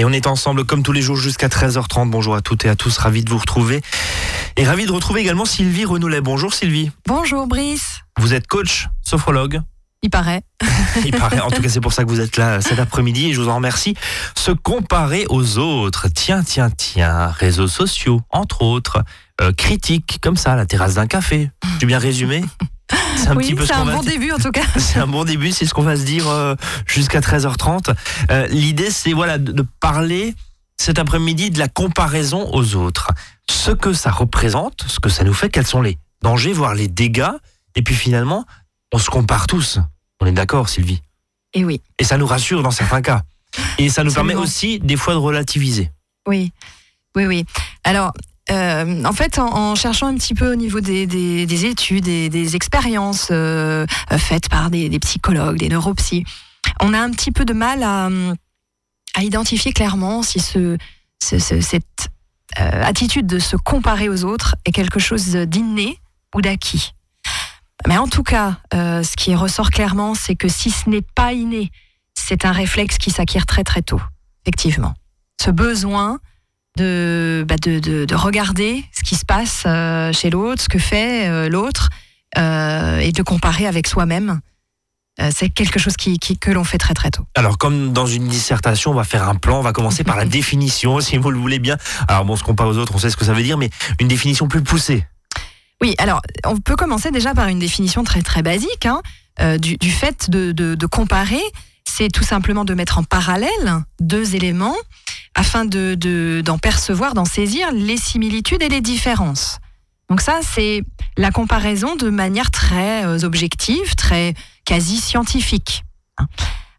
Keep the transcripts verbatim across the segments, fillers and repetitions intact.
Et on est ensemble comme tous les jours jusqu'à treize heures trente. Bonjour à toutes et à tous, ravi de vous retrouver. Et ravi de retrouver également Sylvie Renoulet. Bonjour Sylvie. Bonjour Brice. Vous êtes coach, sophrologue. Il paraît. Il paraît. En tout cas, c'est pour ça que vous êtes là cet après-midi et je vous en remercie. Se comparer aux autres. Tiens, tiens, tiens. Réseaux sociaux, entre autres. Euh, critiques, comme ça, à la terrasse d'un café. J'ai bien résumé ? C'est un, oui, petit peu c'est ce un bon dire. début en tout cas. C'est un bon début, c'est ce qu'on va se dire euh, jusqu'à treize heures trente. Euh, l'idée, c'est voilà, de, de parler cet après-midi de la comparaison aux autres. Ce que ça représente, ce que ça nous fait, quels sont les dangers, voire les dégâts. Et puis finalement, on se compare tous. On est d'accord, Sylvie ? Et oui. Et ça nous rassure dans certains cas. Et ça nous Absolument. permet aussi, des fois, de relativiser. Oui, oui, oui. Alors... Euh, en fait, en, en cherchant un petit peu au niveau des, des, des études et des expériences euh, faites par des, des psychologues, des neuropsies, on a un petit peu de mal à, à identifier clairement si ce, ce, ce, cette euh, attitude de se comparer aux autres est quelque chose d'inné ou d'acquis. Mais en tout cas, euh, ce qui ressort clairement, c'est que si ce n'est pas inné, c'est un réflexe qui s'acquiert très très tôt, effectivement. Ce besoin... De, bah de, de, de regarder ce qui se passe euh, chez l'autre, ce que fait euh, l'autre, euh, et de le comparer avec soi-même. Euh, c'est quelque chose qui, qui, que l'on fait très très tôt. Alors, comme dans une dissertation, on va faire un plan, on va commencer par la définition, si vous le voulez bien. Alors bon, on se compare aux autres, on sait ce que ça veut dire, mais une définition plus poussée. Oui, alors, on peut commencer déjà par une définition très très basique, hein, euh, du, du fait de, de, de comparer, c'est tout simplement de mettre en parallèle deux éléments, afin de, de, d'en percevoir, d'en saisir les similitudes et les différences. Donc ça, c'est la comparaison de manière très objective, très quasi scientifique.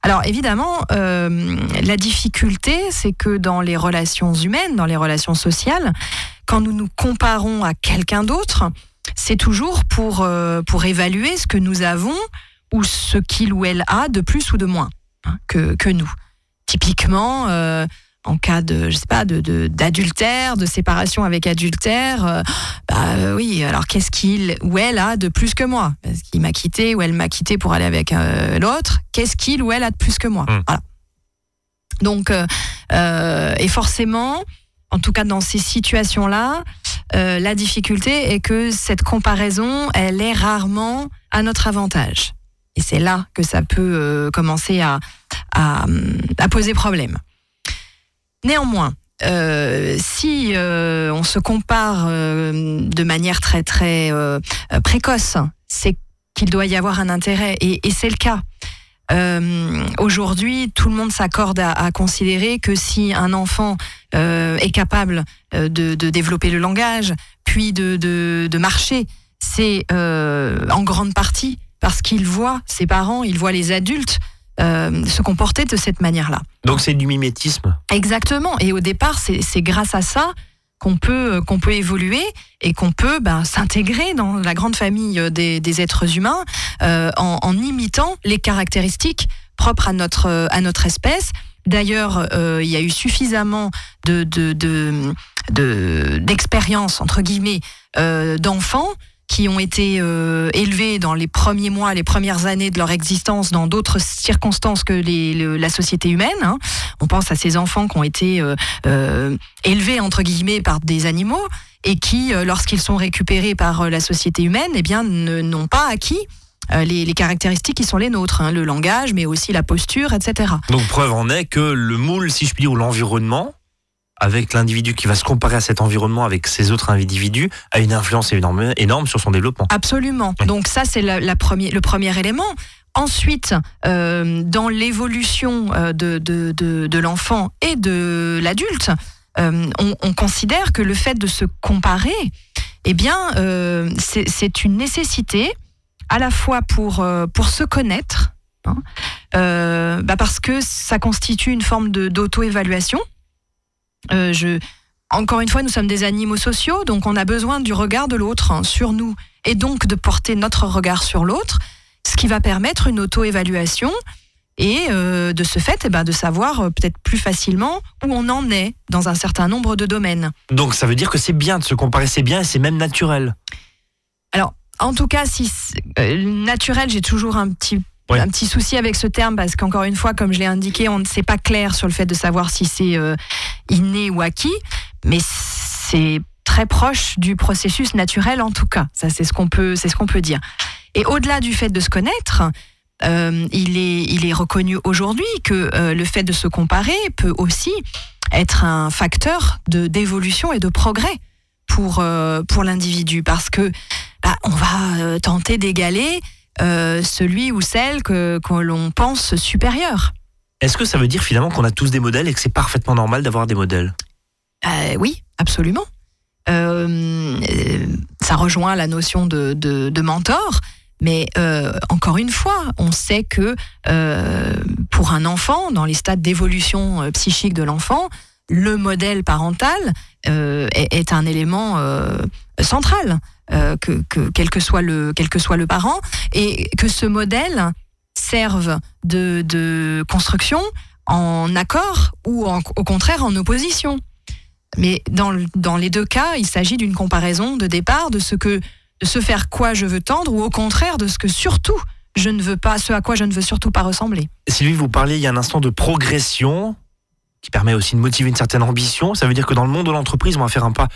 Alors évidemment, euh, la difficulté, c'est que dans les relations humaines, dans les relations sociales, quand nous nous comparons à quelqu'un d'autre, c'est toujours pour, euh, pour évaluer ce que nous avons ou ce qu'il ou elle a de plus ou de moins hein, que, que nous. Typiquement... Euh, En cas de, je sais pas, de, de, d'adultère, de séparation avec adultère, euh, bah oui, alors qu'est-ce qu'il ou elle a de plus que moi ? Parce qu'il m'a quitté ou elle m'a quitté pour aller avec euh, l'autre, qu'est-ce qu'il ou elle a de plus que moi ? Mmh. Voilà. Donc, euh, euh, et forcément, en tout cas dans ces situations-là, euh, la difficulté est que cette comparaison, elle est rarement à notre avantage. Et c'est là que ça peut euh, commencer à, à, à poser problème. Néanmoins, euh, si euh, on se compare euh, de manière très très euh, précoce, c'est qu'il doit y avoir un intérêt, et, et c'est le cas. Euh, aujourd'hui, tout le monde s'accorde à, à considérer que si un enfant euh, est capable de, de développer le langage, puis de, de, de marcher, c'est euh, en grande partie parce qu'il voit ses parents, il voit les adultes, Euh, se comporter de cette manière-là. Donc c'est du mimétisme. Exactement, et au départ c'est, c'est grâce à ça qu'on peut, qu'on peut évoluer et qu'on peut ben, s'intégrer dans la grande famille des, des êtres humains euh, en, en imitant les caractéristiques propres à notre, à notre espèce. D'ailleurs, euh, il y a eu suffisamment de, de, de, de, d'expériences, entre guillemets, euh, d'enfants qui ont été euh, élevés dans les premiers mois, les premières années de leur existence dans d'autres circonstances que les, le, la société humaine. Hein. On pense à ces enfants qui ont été euh, euh, élevés, entre guillemets, par des animaux et qui, euh, lorsqu'ils sont récupérés par euh, la société humaine, eh bien, ne, n'ont pas acquis euh, les, les caractéristiques qui sont les nôtres, hein, le langage, mais aussi la posture, et cetera. Donc, preuve en est que le moule, si je puis dire, ou l'environnement, avec l'individu qui va se comparer à cet environnement, avec ses autres individus, a une influence énorme, énorme sur son développement. Absolument. Oui. Donc ça, c'est la, la premier, le premier élément. Ensuite, euh, dans l'évolution de, de, de, de l'enfant et de l'adulte, euh, on, on considère que le fait de se comparer, eh bien, euh, c'est, c'est une nécessité à la fois pour, pour se connaître, hein, euh, bah parce que ça constitue une forme de, d'auto-évaluation. Euh, je... Encore une fois, nous sommes des animaux sociaux, donc on a besoin du regard de l'autre hein, sur nous, et donc de porter notre regard sur l'autre, ce qui va permettre une auto-évaluation, et euh, de ce fait, eh ben, de savoir euh, peut-être plus facilement où on en est dans un certain nombre de domaines. Donc ça veut dire que c'est bien de se comparer, c'est bien, et c'est même naturel. Alors, en tout cas, si euh, naturel, j'ai toujours un petit oui. un petit souci avec ce terme parce qu'encore une fois, comme je l'ai indiqué, on ne sait pas clair sur le fait de savoir si c'est euh, inné ou acquis, mais c'est très proche du processus naturel en tout cas. Ça, c'est ce qu'on peut, c'est ce qu'on peut dire. Et au-delà du fait de se connaître, euh, il est, il est reconnu aujourd'hui que euh, le fait de se comparer peut aussi être un facteur de, d'évolution et de progrès pour, euh, pour l'individu, parce que bah, on va euh, tenter d'égaler euh, celui ou celle que, que l'on pense supérieur. Est-ce que ça veut dire finalement qu'on a tous des modèles et que c'est parfaitement normal d'avoir des modèles ? euh, Oui, absolument. Euh, ça rejoint la notion de, de, de mentor, mais euh, encore une fois, on sait que euh, pour un enfant, dans les stades d'évolution euh, psychique de l'enfant, le modèle parental euh, est, est un élément euh, central, euh, que, que, quel, que soit le, quel que soit le parent, et que ce modèle serve de, de construction en accord ou en, au contraire en opposition. Mais dans, dans les deux cas, il s'agit d'une comparaison de départ de ce, que, de ce vers quoi je veux tendre ou au contraire de ce que surtout je ne veux pas, ce à quoi je ne veux surtout pas ressembler. Sylvie, vous parliez il y a un instant de progression qui permet aussi de motiver une certaine ambition. Ça veut dire que dans le monde de l'entreprise, on va faire un pas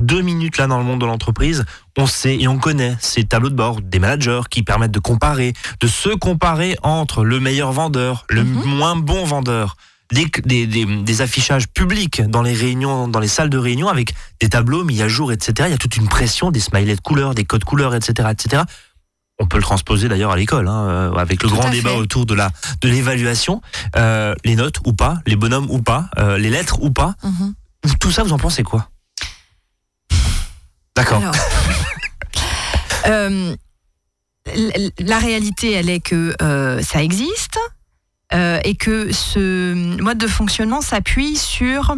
deux minutes là dans le monde de l'entreprise, on sait et on connaît ces tableaux de bord des managers qui permettent de comparer, de se comparer entre le meilleur vendeur, le mmh. moins bon vendeur. Des, des, des, des affichages publics dans les réunions, dans les salles de réunion avec des tableaux mis à jour, et cetera. Il y a toute une pression, des smileys de couleurs, des codes couleurs, et cetera, et cetera. On peut le transposer d'ailleurs à l'école, hein, avec le Tout grand débat fait. autour de la de l'évaluation, euh, les notes ou pas, les bonhommes ou pas, euh, les lettres ou pas. Mm-hmm. Tout ça, vous en pensez quoi ? D'accord. Alors, euh, la réalité, elle est que euh, ça existe. Euh, et que ce mode de fonctionnement s'appuie sur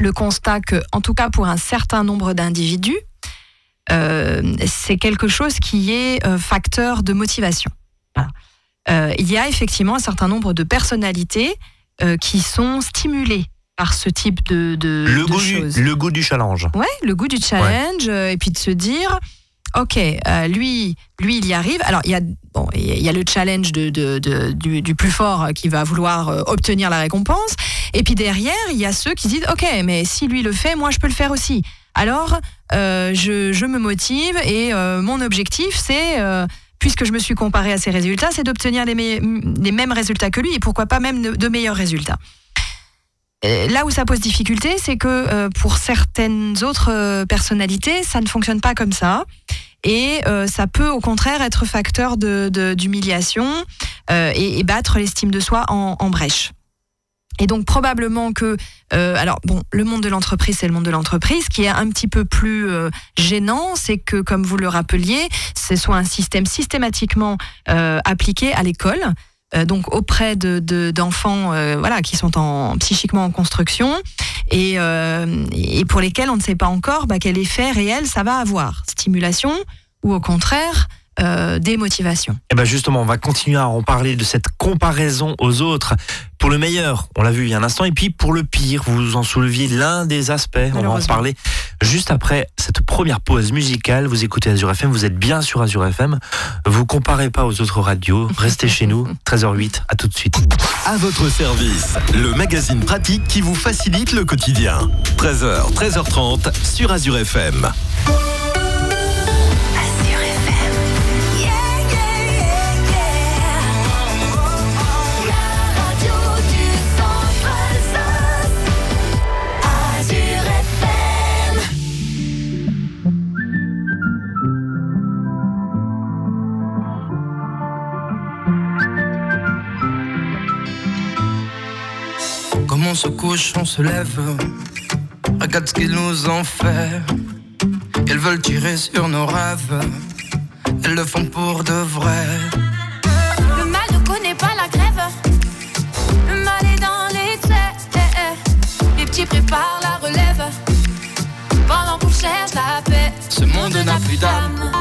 le constat que, en tout cas pour un certain nombre d'individus, euh, c'est quelque chose qui est euh, facteur de motivation. Voilà. Euh, il y a effectivement un certain nombre de personnalités euh, qui sont stimulées par ce type de, de, le de goût choses. Du, le goût du challenge. Ouais, le goût du challenge, ouais. euh, et puis de se dire... Ok, euh, lui, lui, il y arrive. Alors, il y a, bon, il y a le challenge de, de, de, du, du plus fort qui va vouloir euh, obtenir la récompense. Et puis derrière, il y a ceux qui disent, ok, mais si lui le fait, moi, je peux le faire aussi. Alors, euh, je, je me motive et euh, mon objectif, c'est, euh, puisque je me suis comparée à ses résultats, c'est d'obtenir les, me- les mêmes résultats que lui et pourquoi pas même de, de meilleurs résultats. Là où ça pose difficulté, c'est que euh, pour certaines autres euh, personnalités, ça ne fonctionne pas comme ça. Et euh, ça peut au contraire être facteur de, de, d'humiliation euh, et, et battre l'estime de soi en, en brèche. Et donc probablement que... Euh, alors bon, le monde de l'entreprise, c'est le monde de l'entreprise. Ce qui est un petit peu plus euh, gênant, c'est que, comme vous le rappeliez, ce soit un système systématiquement euh, appliqué à l'école. Donc auprès de, de, d'enfants euh, voilà, qui sont en, psychiquement en construction et, euh, et pour lesquels on ne sait pas encore bah, quel effet réel ça va avoir. Stimulation ou au contraire euh, démotivation. Et ben justement, on va continuer à en parler de cette comparaison aux autres. Pour le meilleur, on l'a vu il y a un instant, et puis pour le pire, vous en souleviez l'un des aspects. On va en parler juste après cette première pause musicale. Vous écoutez Azur F M, vous êtes bien sur Azur F M. Vous comparez pas aux autres radios, restez chez nous. treize heures huit, à tout de suite. À votre service, le magazine pratique qui vous facilite le quotidien. treize heures, treize heures trente sur Azur F M. On se couche, on se lève, regarde ce qu'ils nous ont fait. Ils veulent tirer sur nos rêves, ils le font pour de vrai. Le mal ne connaît pas la grève, le mal est dans les têtes. Les petits préparent la relève, pendant qu'on cherche la paix. Ce monde n'a plus d'âme.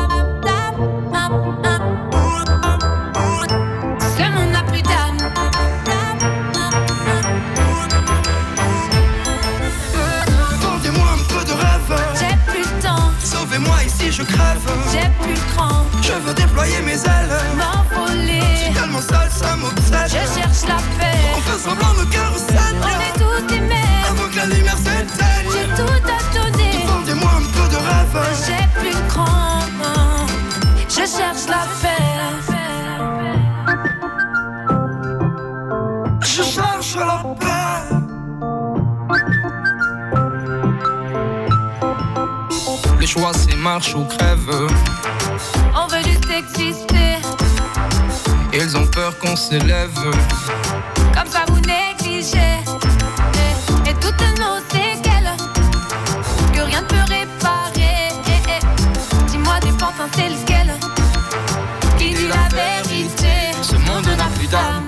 Je crève, j'ai plus de cran. Je veux déployer mes ailes, m'envoler. Je suis tellement ça m'obsède. Je cherche la paix. On fait semblant, nos cœurs recèdent. On est toutes les mêmes. Avant que la lumière s'éteigne, j'ai tout à donner. Vendez-moi un peu de rêve. J'ai plus de cran. Je cherche la paix. Je cherche la paix. Les choix c'est marche ou crève. On veut juste exister. Ils ont peur qu'on s'élève. Comme ça vous négligez. Et, et toutes nos séquelles que rien ne peut réparer. Et, et, dis-moi du pantin c'est lequel qui dit la vérité. Ce monde n'a plus d'âme.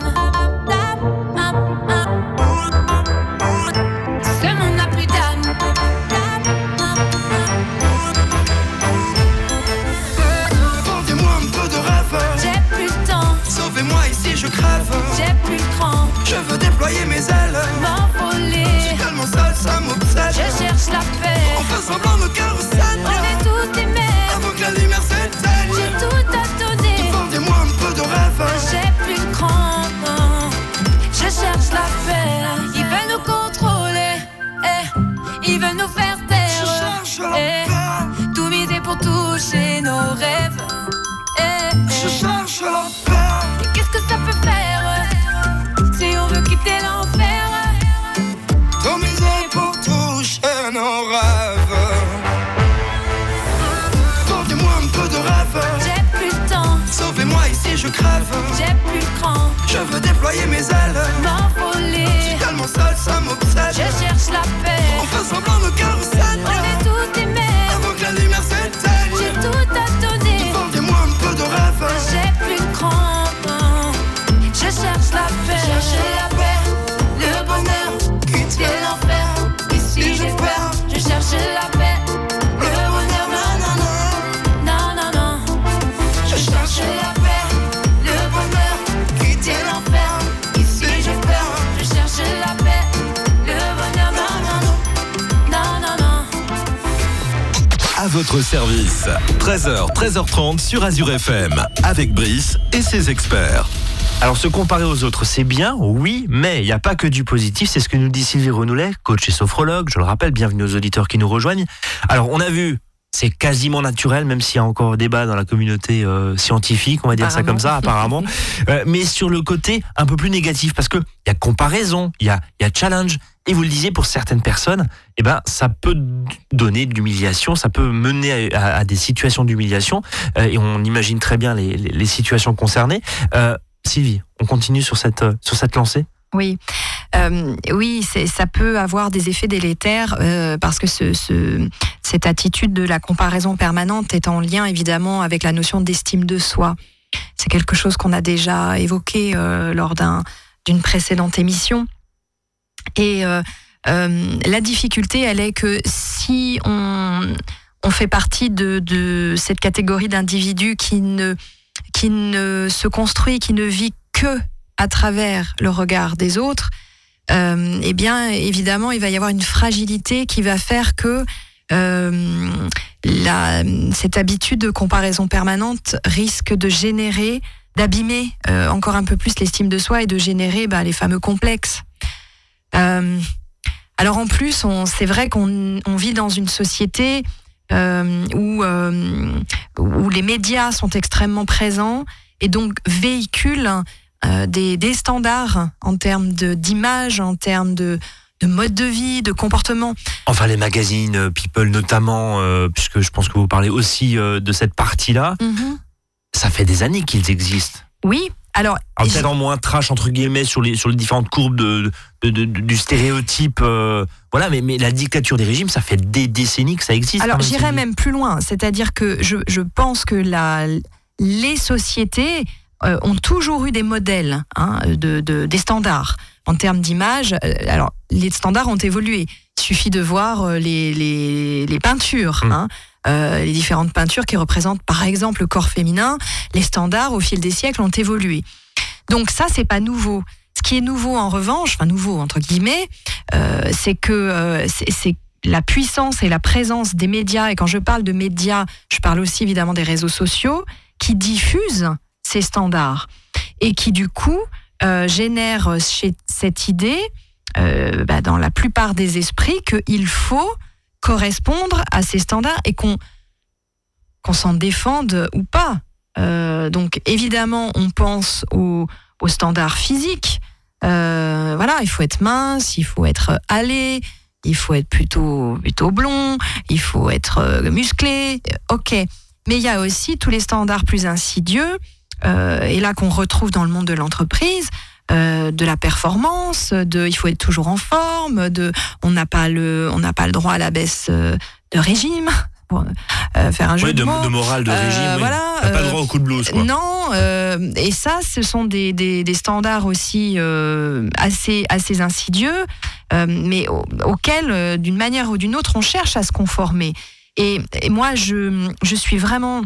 Je crève, j'ai plus de cran. Je veux déployer mes ailes, m'envoler. Je suis tellement seul, ça m'obsède. Je cherche la paix. On fait semblant, nos cœurs recèdent. On est toutes les mêmes. Avant que la lumière s'éteigne, j'ai tout à donner. Vendez-moi un peu de rêve. J'ai plus de cran. Je cherche la paix. Ils veulent nous contrôler, eh. Ils veulent nous faire taire. Je cherche la paix. Eh. Tout miser pour toucher nos rêves, eh. Je cherche la paix. Qu'est-ce que ça peut faire si on veut quitter l'enfer? Tant miser pour toucher nos rêves. Vendez-moi un peu de rêve. J'ai plus de temps. Sauvez-moi ici, je crève. J'ai plus de cran. Je veux déployer mes ailes, m'envoler. Je suis tellement seul, ça m'obsède. Je cherche la paix. On fait semblant, nos cœurs recèdent. On est toutes les mêmes. Avant que la lumière s'éteigne, j'ai tout à donner. Vendez-moi un peu de rêve. J'ai plus de cran. Je cherche la paix, chercher la paix, le bonheur, quitter l'enfer. Ici j'ai peur, je cherche la paix, le bonheur, non, non, non, non, non, non. Je cherche la paix, le bonheur, quitter l'enfer. Ici j'ai peur, je cherche la paix, le bonheur, non, non, non, non, non. À votre service, treize heures, treize heures trente sur Azur F M, avec Brice et ses experts. Alors se comparer aux autres c'est bien, oui, mais il n'y a pas que du positif, c'est ce que nous dit Sylvie Renoulet, coach et sophrologue, je le rappelle, bienvenue aux auditeurs qui nous rejoignent. Alors on a vu, c'est quasiment naturel, même s'il y a encore débat dans la communauté euh, scientifique, on va dire ça comme ça apparemment, euh, mais sur le côté un peu plus négatif, parce qu'il y a comparaison, il y a, y a challenge, et vous le disiez, pour certaines personnes, eh ben, ça peut donner de l'humiliation, ça peut mener à, à, à des situations d'humiliation, euh, et on imagine très bien les, les, les situations concernées. Euh, Sylvie, on continue sur cette, euh, sur cette lancée ? Oui, euh, oui, c'est, ça peut avoir des effets délétères euh, parce que ce, ce, cette attitude de la comparaison permanente est en lien évidemment avec la notion d'estime de soi. C'est quelque chose qu'on a déjà évoqué euh, lors d'un, d'une précédente émission. Et euh, euh, la difficulté, elle est que si on, on fait partie de, de cette catégorie d'individus qui ne... qui ne se construit, qui ne vit que à travers le regard des autres, euh, eh bien, évidemment, il va y avoir une fragilité qui va faire que euh, la, cette habitude de comparaison permanente risque de générer, d'abîmer euh, encore un peu plus l'estime de soi et de générer bah, les fameux complexes. Euh, alors en plus, on, c'est vrai qu'on on vit dans une société... Euh, où, euh, où les médias sont extrêmement présents et donc véhiculent euh, des, des standards en termes de, d'image, en termes de, de mode de vie, de comportement. Enfin les magazines People notamment, euh, puisque je pense que vous parlez aussi euh, de cette partie-là, mm-hmm. Ça fait des années qu'ils existent. Oui. Alors, Alors peut-être en moins trash entre guillemets sur les sur les différentes courbes de, de, de, de du stéréotype, euh, voilà, mais mais la dictature des régimes, ça fait des décennies que ça existe. Alors j'irais même plus loin, c'est-à-dire que je je pense que la les sociétés euh, ont toujours eu des modèles, hein, de, de des standards en termes d'image. Alors les standards ont évolué. Il suffit de voir les les les peintures. Mmh. Hein. Euh, les différentes peintures qui représentent par exemple le corps féminin, les standards au fil des siècles ont évolué. Donc ça c'est pas nouveau. Ce qui est nouveau en revanche, enfin nouveau entre guillemets, euh, c'est que euh, c'est, c'est la puissance et la présence des médias, et quand je parle de médias, je parle aussi évidemment des réseaux sociaux qui diffusent ces standards. et qui du coup euh, génère chez cette idée, euh, bah, dans la plupart des esprits, qu'il faut correspondre à ces standards et qu'on, qu'on s'en défende ou pas. Euh, donc évidemment, on pense aux, aux standards physiques. Euh, voilà, il faut être mince, il faut être hâlé, il faut être plutôt, plutôt blond, il faut être euh, musclé, ok. Mais il y a aussi tous les standards plus insidieux, euh, et là qu'on retrouve dans le monde de l'entreprise, euh, de la performance, de il faut être toujours en forme, de on n'a pas le, on n'a pas le droit à la baisse euh, de régime. Pour, euh, faire un jeu oui, de, de mots. De morale, de euh, régime, oui. Voilà, t'as pas le droit au coup de blouse, quoi. Non, euh, et ça, ce sont des, des, des standards aussi euh, assez, assez insidieux, euh, mais au, auxquels, euh, d'une manière ou d'une autre, on cherche à se conformer. Et, et moi, je, je suis vraiment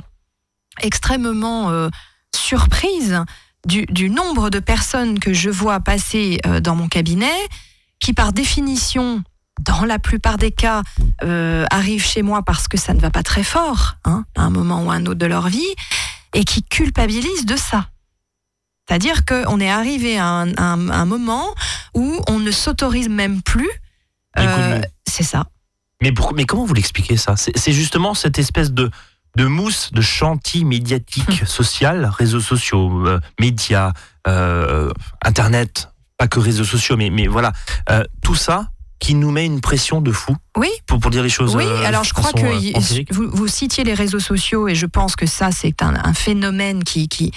extrêmement euh, surprise du, du nombre de personnes que je vois passer euh, dans mon cabinet, qui par définition... dans la plupart des cas, euh, arrivent chez moi parce que ça ne va pas très fort, hein, à un moment ou à un autre de leur vie, et qui culpabilisent de ça. C'est-à-dire qu'on est arrivé à un, un, un moment où on ne s'autorise même plus. Euh, c'est ça. Mais, pour, mais comment vous l'expliquez, ça ? c'est, c'est justement cette espèce de, de mousse, de chantilly médiatique, sociale, réseaux sociaux, euh, médias, euh, Internet, pas que réseaux sociaux, mais, mais voilà, euh, tout ça... qui nous met une pression de fou. Oui. Pour, pour dire les choses. Oui, euh, alors je crois que y, vous, vous citiez les réseaux sociaux et je pense que ça, c'est un, un phénomène qui, qui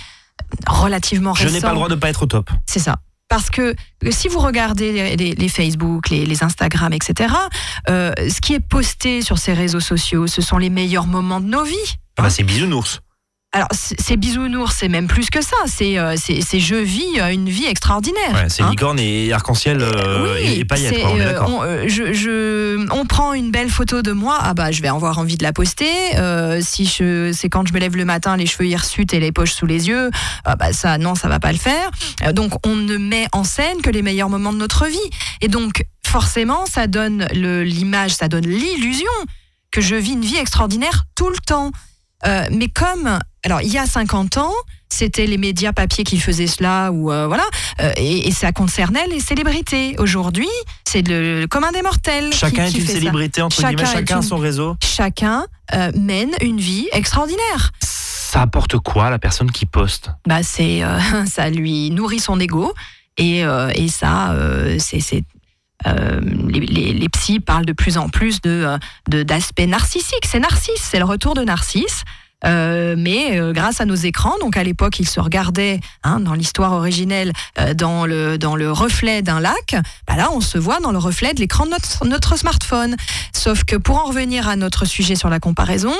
relativement récent. Je n'ai pas le droit de ne pas être au top. C'est ça. Parce que si vous regardez les, les, les Facebook, les, les Instagram, et cetera, euh, ce qui est posté sur ces réseaux sociaux, ce sont les meilleurs moments de nos vies. Ah bah c'est bisounours. Alors, c'est bisounours, c'est même plus que ça. C'est, c'est, c'est je vis une vie extraordinaire. Ouais, c'est hein. Licorne et arc-en-ciel euh, oui, et, et paillettes, quoi, on est d'accord. On, je, je, on prend une belle photo de moi, ah bah, je vais avoir envie de la poster. Euh, si je, c'est quand je me lève le matin, les cheveux hirsutes et les poches sous les yeux, ah bah ça, non, ça va pas le faire. Euh, donc, on ne met en scène que les meilleurs moments de notre vie. Et donc, forcément, ça donne le, l'image, ça donne l'illusion que je vis une vie extraordinaire tout le temps. Euh, mais comme... Alors, il y a cinquante ans, c'était les médias papier qui faisaient cela, ou euh, voilà, euh, et, et ça concernait les célébrités. Aujourd'hui, c'est le, le commun des mortels. Chacun qui, est qui une célébrité, ça. Entre chacun guillemets, chacun une... son réseau. Chacun euh, mène une vie extraordinaire. Ça apporte quoi à la personne qui poste ? Bah, c'est, euh, ça lui nourrit son ego, et, euh, et ça, euh, c'est... c'est... Euh, les, les, les psys parlent de plus en plus de, de, d'aspect narcissique. C'est Narcisse, c'est le retour de Narcisse. Euh, mais euh, grâce à nos écrans, donc à l'époque, ils se regardaient hein, dans l'histoire originelle euh, dans, le, dans le reflet d'un lac. Bah là, on se voit dans le reflet de l'écran de notre, notre smartphone. Sauf que pour en revenir à notre sujet sur la comparaison,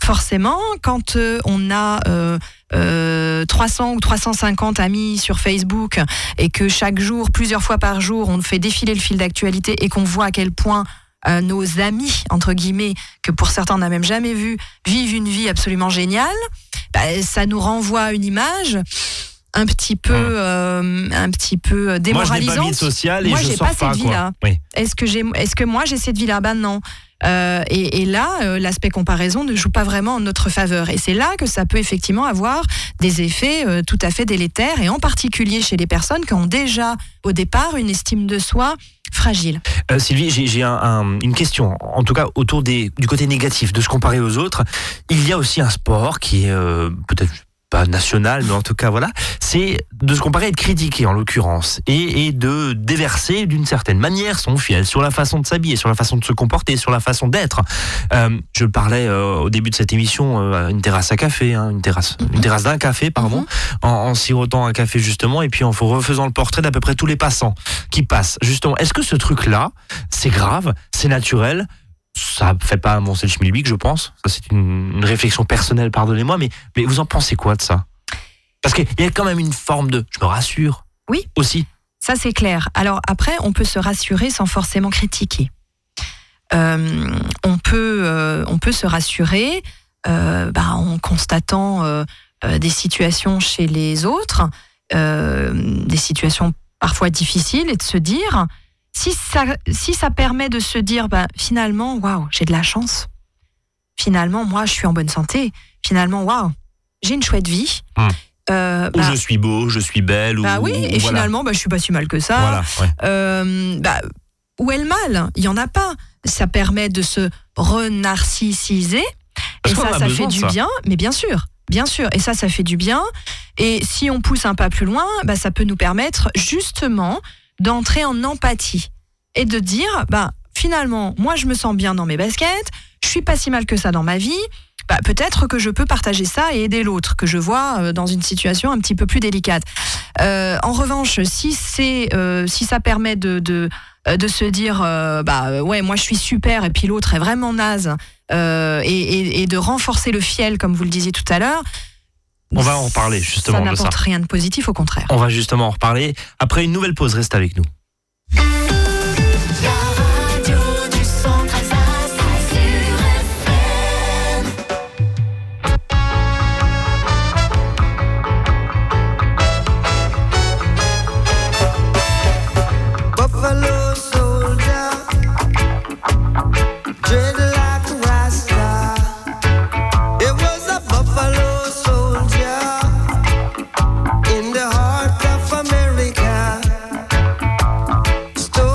forcément, quand euh, on a... Euh, Euh, trois cents ou trois cent cinquante amis sur Facebook et que chaque jour, plusieurs fois par jour, on fait défiler le fil d'actualité et qu'on voit à quel point euh, nos amis, entre guillemets, que pour certains on n'a même jamais vu, vivent une vie absolument géniale, bah, ça nous renvoie à une image un petit peu, euh, un petit peu démoralisante. Moi, je n'ai pas vie sociale et moi, je j'ai sors pas, pas cette vie-là. Oui. Est-ce que j'ai, est-ce que moi j'ai cette vie-là ? Ben non. Euh, et, et là, euh, l'aspect comparaison ne joue pas vraiment en notre faveur. Et c'est là que ça peut effectivement avoir des effets euh, tout à fait délétères, et en particulier chez les personnes qui ont déjà, au départ, une estime de soi fragile. Euh, Sylvie, j'ai, j'ai un, un, une question, en tout cas autour des, du côté négatif, de se comparer aux autres. Il y a aussi un sport qui est euh, peut-être... Bah, national, mais en tout cas voilà, c'est de se comparer et de critiquer en l'occurrence, et, et de déverser d'une certaine manière son fiel sur la façon de s'habiller, sur la façon de se comporter, sur la façon d'être. Euh, je parlais euh, au début de cette émission euh, une terrasse à café, hein, une terrasse, une terrasse d'un café, pardon, mm-hmm. en, en sirotant un café justement, et puis en refaisant le portrait d'à peu près tous les passants qui passent. Justement, est-ce que ce truc-là, c'est grave, c'est naturel ? Ça fait pas avancer le schmilblick, je pense. Ça, c'est une, une réflexion personnelle, pardonnez-moi, mais, mais vous en pensez quoi de ça ? Parce qu'il y a quand même une forme de je me rassure. Oui. Aussi. Ça, c'est clair. Alors après, on peut se rassurer sans forcément critiquer. Euh, on peut, euh, on peut se rassurer euh, bah, en constatant euh, euh, des situations chez les autres, euh, des situations parfois difficiles, et de se dire. Si ça, si ça permet de se dire, bah, finalement, waouh, j'ai de la chance. Finalement, moi, je suis en bonne santé. Finalement, waouh, j'ai une chouette vie. Mmh. Euh, bah, ou je suis beau, je suis belle. Bah ou, oui, ou, et voilà. Finalement, bah, je suis pas si mal que ça. Voilà, ouais. euh, bah, où est le mal ? Il y en a pas. Ça permet de se renarcissiser. Et ça, ça fait du bien, mais bien sûr. Bien sûr, et ça, ça fait du bien. Et si on pousse un pas plus loin, bah, ça peut nous permettre justement d'entrer en empathie et de dire, bah, finalement, moi, je me sens bien dans mes baskets, je suis pas si mal que ça dans ma vie, bah, peut-être que je peux partager ça et aider l'autre, que je vois dans une situation un petit peu plus délicate. Euh, en revanche, si, c'est, euh, si ça permet de, de, de se dire, euh, bah, ouais, moi, je suis super et puis l'autre est vraiment naze, Euh, et, et, et de renforcer le fiel, comme vous le disiez tout à l'heure. On va en reparler justement. Ça n'apporte de ça. Rien de positif, au contraire. On va justement en reparler après une nouvelle pause. Reste avec nous. Stop.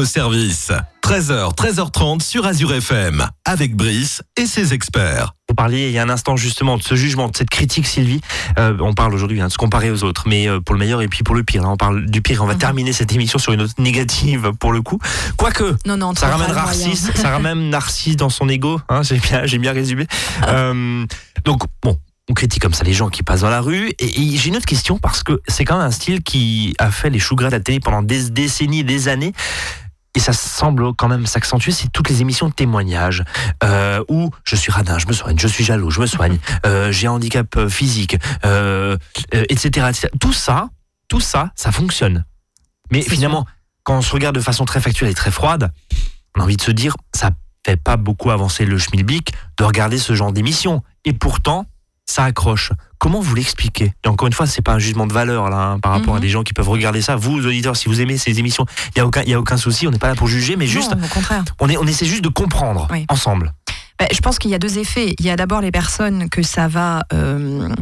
Votre Service. treize heures, treize heures trente sur Azur F M, avec Brice et ses experts. Vous parliez il y a un instant justement de ce jugement, de cette critique, Sylvie. Euh, on parle aujourd'hui hein, de se comparer aux autres, mais euh, pour le meilleur et puis pour le pire. Là, on parle du pire. On va mm-hmm. terminer cette émission sur une note négative pour le coup. Quoique, non, non, ça ramène Narcisse, ça ramène Narcisse dans son ego. Hein, j'ai bien, j'ai bien résumé. Euh, donc bon. On critique comme ça les gens qui passent dans la rue. Et, et j'ai une autre question, parce que c'est quand même un style qui a fait les choux gras de la télé pendant des décennies, des années. Et ça semble quand même s'accentuer, c'est toutes les émissions de témoignages euh, où je suis radin, je me soigne, je suis jaloux, je me soigne, euh, j'ai un handicap physique, euh, euh, et cetera, et cetera. Tout ça, tout ça, ça fonctionne. Mais c'est finalement, ça. Quand on se regarde de façon très factuelle et très froide, on a envie de se dire, ça fait pas beaucoup avancer le schmilblick de regarder ce genre d'émission. Et pourtant, ça accroche. Comment vous l'expliquez ? Et encore une fois, c'est pas un jugement de valeur là, hein, par rapport mm-hmm. à des gens qui peuvent regarder ça. Vous, auditeurs, si vous aimez ces émissions, il y a aucun, il y a aucun souci. On n'est pas là pour juger, mais non, juste, au contraire. On, est, on essaie juste de comprendre oui. ensemble. Ben, je pense qu'il y a deux effets. Il y a d'abord les personnes que ça va, euh,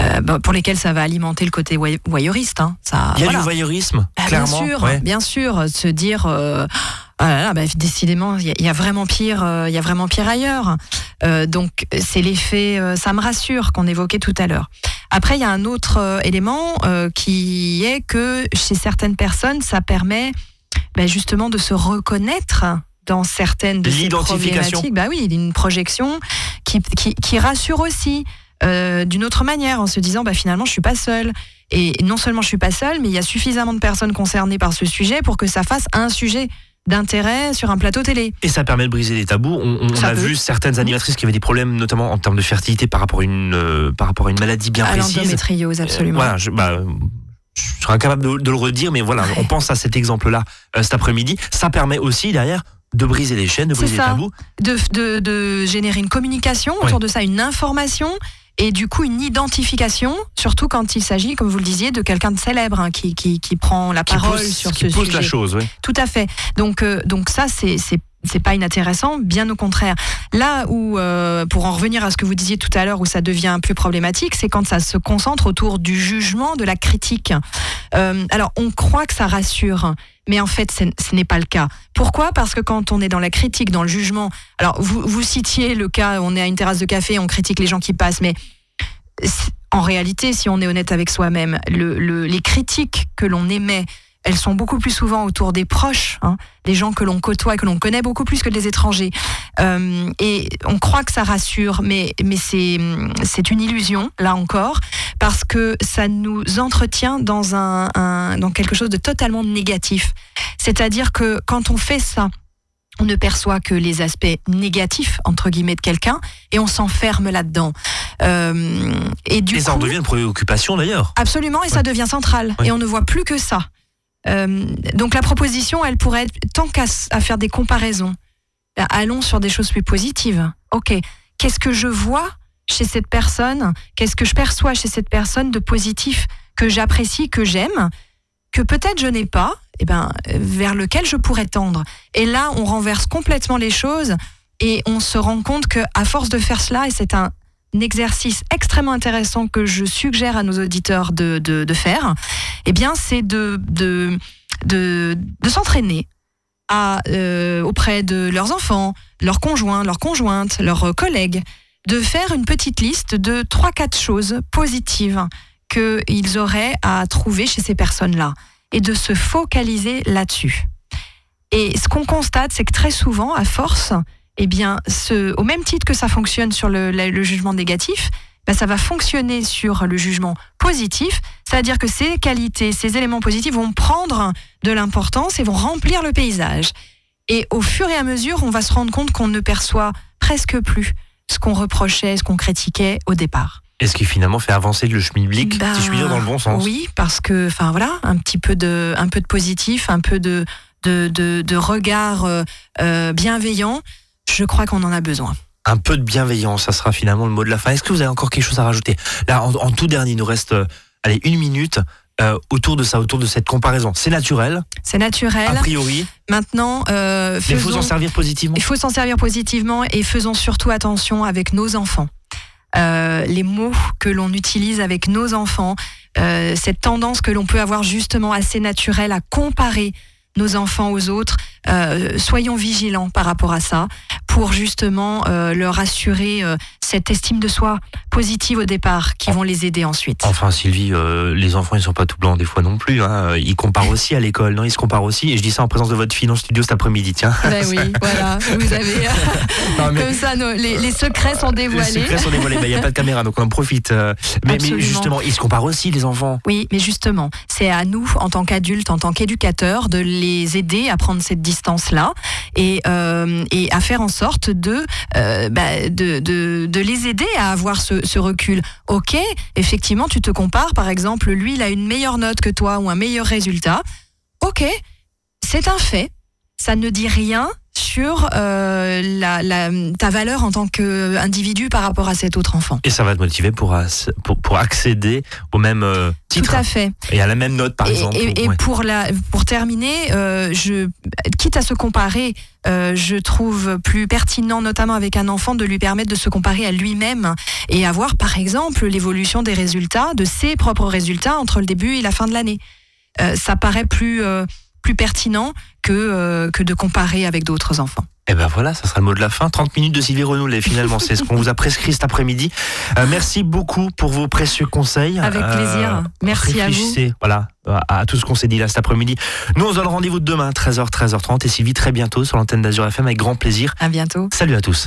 euh, ben, pour lesquelles ça va alimenter le côté voy- voyeuriste. Hein. Ça, il y a voilà. du voyeurisme, ben, clairement. Bien sûr, ouais. bien sûr, se dire. Euh, Ah là là, bah, décidément, il y, y a vraiment pire, il euh, y a vraiment pire ailleurs. Euh, donc c'est l'effet, euh, ça me rassure qu'on évoquait tout à l'heure. Après, il y a un autre euh, élément euh, qui est que chez certaines personnes, ça permet bah, justement de se reconnaître dans certaines de ces problématiques. Bah oui, une projection qui qui, qui rassure aussi. Euh, d'une autre manière, en se disant bah, finalement je suis pas seule, et non seulement je suis pas seule, mais il y a suffisamment de personnes concernées par ce sujet pour que ça fasse un sujet d'intérêt sur un plateau télé. Et ça permet de briser les tabous. On, on a peut. vu certaines animatrices qui avaient des problèmes, notamment en termes de fertilité, par rapport à une, euh, par rapport à une maladie bien à précise. L'endométriose, absolument. Euh, voilà, je, bah, je serais incapable de, de le redire, mais voilà, ouais. on pense à cet exemple-là euh, cet après-midi. Ça permet aussi, derrière, de briser les chaînes, de briser les tabous. De, de, de générer une communication autour ouais. de ça, une information. Et du coup, une identification, surtout quand il s'agit, comme vous le disiez, de quelqu'un de célèbre hein, qui, qui, qui prend la qui parole pousse, sur qui ce pousse sujet. La chose, oui. Tout à fait. Donc, euh, donc ça, c'est, c'est, c'est pas inintéressant, bien au contraire. Là où, euh, pour en revenir à ce que vous disiez tout à l'heure, où ça devient plus problématique, c'est quand ça se concentre autour du jugement, de la critique. Euh, alors, on croit que ça rassure, mais en fait, ce n'est pas le cas. Pourquoi ? Parce que quand on est dans la critique, dans le jugement... Alors, vous, vous citiez le cas, on est à une terrasse de café, on critique les gens qui passent, mais en réalité, si on est honnête avec soi-même, le, le, les critiques que l'on émet, elles sont beaucoup plus souvent autour des proches, hein, des gens que l'on côtoie et que l'on connaît beaucoup plus que des étrangers. Euh, et on croit que ça rassure, mais, mais c'est, c'est une illusion, là encore, parce que ça nous entretient dans, un, un, dans quelque chose de totalement négatif. C'est-à-dire que quand on fait ça, on ne perçoit que les aspects négatifs, entre guillemets, de quelqu'un, et on s'enferme là-dedans. Euh, et du et ça coup, en devient une préoccupation, d'ailleurs. Absolument, et ouais. ça devient central. Ouais. Et on ne voit plus que ça. Euh, donc la proposition, elle pourrait être, tant qu'à à faire des comparaisons, allons sur des choses plus positives. Ok, qu'est-ce que je vois chez cette personne ? Qu'est-ce que je perçois chez cette personne de positif, que j'apprécie, que j'aime, que peut-être je n'ai pas, eh ben, vers lequel je pourrais tendre. Et là, on renverse complètement les choses et on se rend compte qu'à force de faire cela, et c'est un exercice extrêmement intéressant que je suggère à nos auditeurs de, de, de faire, eh bien, c'est de, de, de, de s'entraîner à, euh, auprès de leurs enfants, leurs conjoints, leurs conjointes, leurs collègues, de faire une petite liste de trois quatre choses positives qu'ils auraient à trouver chez ces personnes-là, et de se focaliser là-dessus. Et ce qu'on constate, c'est que très souvent, à force, eh bien, ce, au même titre que ça fonctionne sur le, le, le jugement négatif, ben ça va fonctionner sur le jugement positif, c'est-à-dire que ces qualités, ces éléments positifs vont prendre de l'importance et vont remplir le paysage. Et au fur et à mesure, on va se rendre compte qu'on ne perçoit presque plus ce qu'on reprochait, ce qu'on critiquait au départ. Et ce qui finalement fait avancer le schmilblick, bah, si je puis dire, dans le bon sens. Oui, parce que, enfin voilà, un petit peu de, un peu de positif, un peu de, de, de, de regard euh, bienveillant, je crois qu'on en a besoin. Un peu de bienveillance, ça sera finalement le mot de la fin. Est-ce que vous avez encore quelque chose à rajouter ? Là, en, en tout dernier, il nous reste, allez, une minute euh, autour de ça, autour de cette comparaison. C'est naturel. C'est naturel. A priori. Maintenant, euh, faisons, mais il faut s'en servir positivement. Il faut s'en servir positivement et faisons surtout attention avec nos enfants. Euh, les mots que l'on utilise avec nos enfants, euh, cette tendance que l'on peut avoir justement assez naturelle à comparer nos enfants aux autres. Euh, soyons vigilants par rapport à ça pour justement euh, leur assurer euh, cette estime de soi positive au départ qui vont les aider ensuite. Enfin Sylvie, euh, les enfants ils ne sont pas tout blancs des fois non plus, hein. Ils comparent aussi à l'école, non, ils se comparent aussi, et je dis ça en présence de votre fille dans le studio cet après-midi, tiens. Ben oui, voilà, vous avez non, mais... comme ça, nos, les, les secrets sont dévoilés. Les secrets sont dévoilés, il ben, n'y a pas de caméra donc on en profite. Mais, mais justement, ils se comparent aussi les enfants. Oui, mais justement, c'est à nous en tant qu'adultes, en tant qu'éducateurs de les aider à prendre cette distance-là et, euh, et à faire en sorte de, euh, bah, de, de, de les aider à avoir ce, ce recul. Ok, effectivement, tu te compares, par exemple, lui, il a une meilleure note que toi ou un meilleur résultat. Ok, c'est un fait. Ça ne dit rien sur euh, la, la, ta valeur en tant qu'individu par rapport à cet autre enfant. Et ça va te motiver pour, as, pour, pour accéder au même euh, titre. Tout à fait. Et à la même note, par et, exemple. Et, et ouais. pour, la, pour terminer, euh, je, quitte à se comparer, euh, je trouve plus pertinent, notamment avec un enfant, de lui permettre de se comparer à lui-même et avoir, par exemple, l'évolution des résultats, de ses propres résultats entre le début et la fin de l'année. Euh, ça paraît plus... Euh, plus pertinent que, euh, que de comparer avec d'autres enfants. Et ben voilà, ça sera le mot de la fin. trente minutes de Sylvie Renoulet, finalement, c'est ce qu'on vous a prescrit cet après-midi. Euh, merci beaucoup pour vos précieux conseils. Avec plaisir. Euh, merci à vous. Réfléchissez, voilà, à, à tout ce qu'on s'est dit là cet après-midi. Nous, on se donne rendez-vous demain, treize heures, treize heures trente. Et Sylvie, très bientôt sur l'antenne d'Azur F M, avec grand plaisir. À bientôt. Salut à tous.